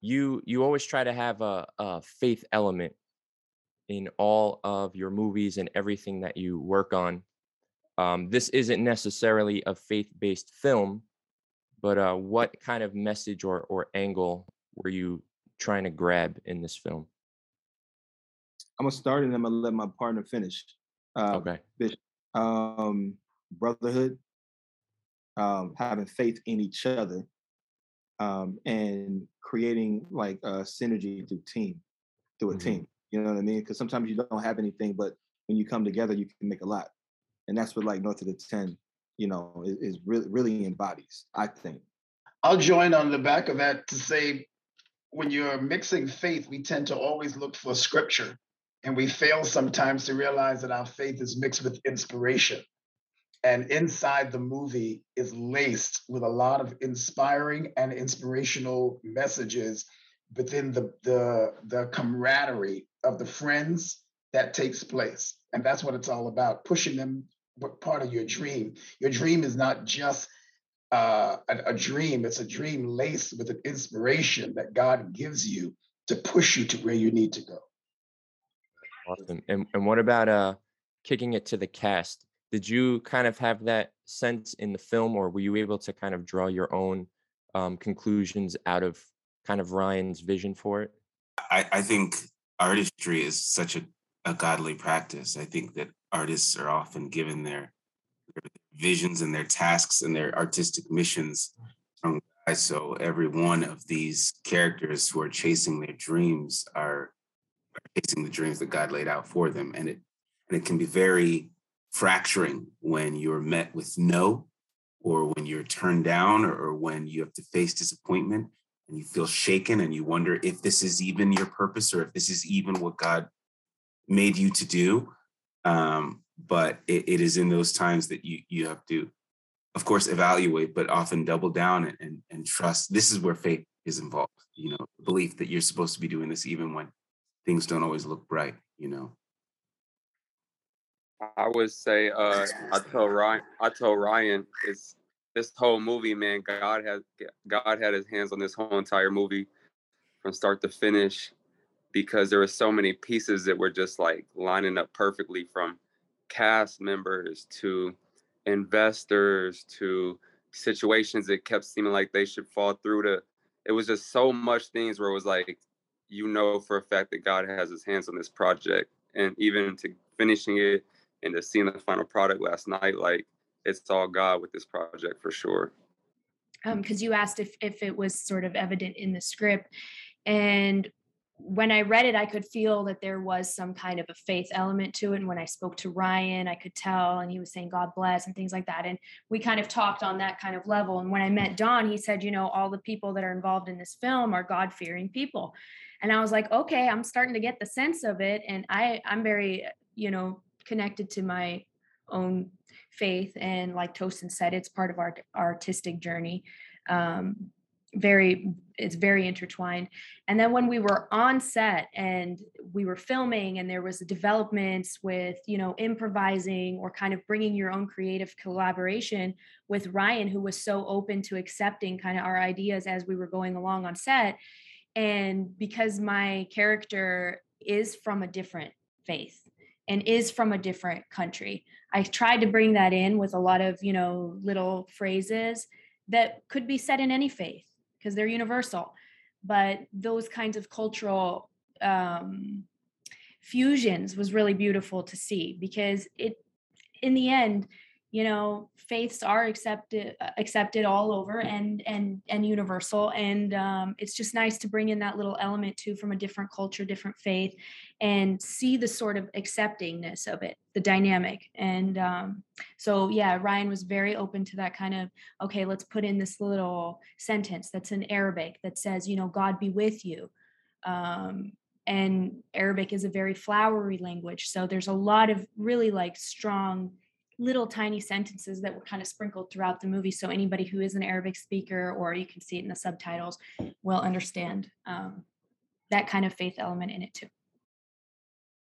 you always try to have a faith element in all of your movies and everything that you work on. This isn't necessarily a faith-based film, but what kind of message or angle were you trying to grab in this film? I'm going to start and I'm going to let my partner finish. Bishop. Brotherhood, having faith in each other, and creating like a synergy through a mm-hmm. team. You know what I mean? Because sometimes you don't have anything, but when you come together, you can make a lot. And that's what like North of the Ten, you know, is really embodies, I think. I'll join on the back of that to say, when you're mixing faith, we tend to always look for scripture. And we fail sometimes to realize that our faith is mixed with inspiration. And inside the movie is laced with a lot of inspiring and inspirational messages within the camaraderie of the friends that takes place. And that's what it's all about, pushing them part of your dream. Your dream is not just a dream, it's a dream laced with an inspiration that God gives you to push you to where you need to go. Awesome. And what about kicking it to the cast? Did you kind of have that sense in the film, or were you able to kind of draw your own conclusions out of kind of Ryan's vision for it? I think artistry is such a godly practice. I think that artists are often given their visions and their tasks and their artistic missions from God. So every one of these characters who are chasing their dreams are chasing the dreams that God laid out for them. And it can be very fracturing when you're met with no, or when you're turned down, or when you have to face disappointment and you feel shaken and you wonder if this is even your purpose, or if this is even what God made you to do. But it is in those times that you have to, of course, evaluate, but often double down and trust. This is where faith is involved, you know, the belief that you're supposed to be doing this even when things don't always look bright, you know. I would say, I tell Ryan, it's this whole movie, man. God had his hands on this whole entire movie from start to finish, because there were so many pieces that were just like lining up perfectly, from cast members to investors to situations that kept seeming like they should fall through to. It was just so much things where it was like, you know, for a fact that God has his hands on this project, and even to finishing it. And to seeing the final product last night, like, it's all God with this project for sure. Because you asked if it was sort of evident in the script. And when I read it, I could feel that there was some kind of a faith element to it. And when I spoke to Ryan, I could tell, and he was saying, God bless, and things like that. And we kind of talked on that kind of level. And when I met Don, he said, you know, all the people that are involved in this film are God-fearing people. And I was like, okay, I'm starting to get the sense of it. And I'm very, you know, connected to my own faith, and like Tosin said, it's part of our artistic journey. It's very intertwined. And then when we were on set and we were filming, and there was developments with, you know, improvising or kind of bringing your own creative collaboration with Ryan, who was so open to accepting kind of our ideas as we were going along on set. And because my character is from a different faith and is from a different country, I tried to bring that in with a lot of, you know, little phrases that could be said in any faith because they're universal. But those kinds of cultural fusions was really beautiful to see, because it, in the end, you know, faiths are accepted all over and universal. And it's just nice to bring in that little element too, from a different culture, different faith, and see the sort of acceptingness of it, the dynamic. And so, yeah, Ryan was very open to that kind of, okay, let's put in this little sentence that's in Arabic that says, you know, God be with you. And Arabic is a very flowery language. So there's a lot of really like strong little tiny sentences that were kind of sprinkled throughout the movie. So anybody who is an Arabic speaker, or you can see it in the subtitles, will understand that kind of faith element in it too.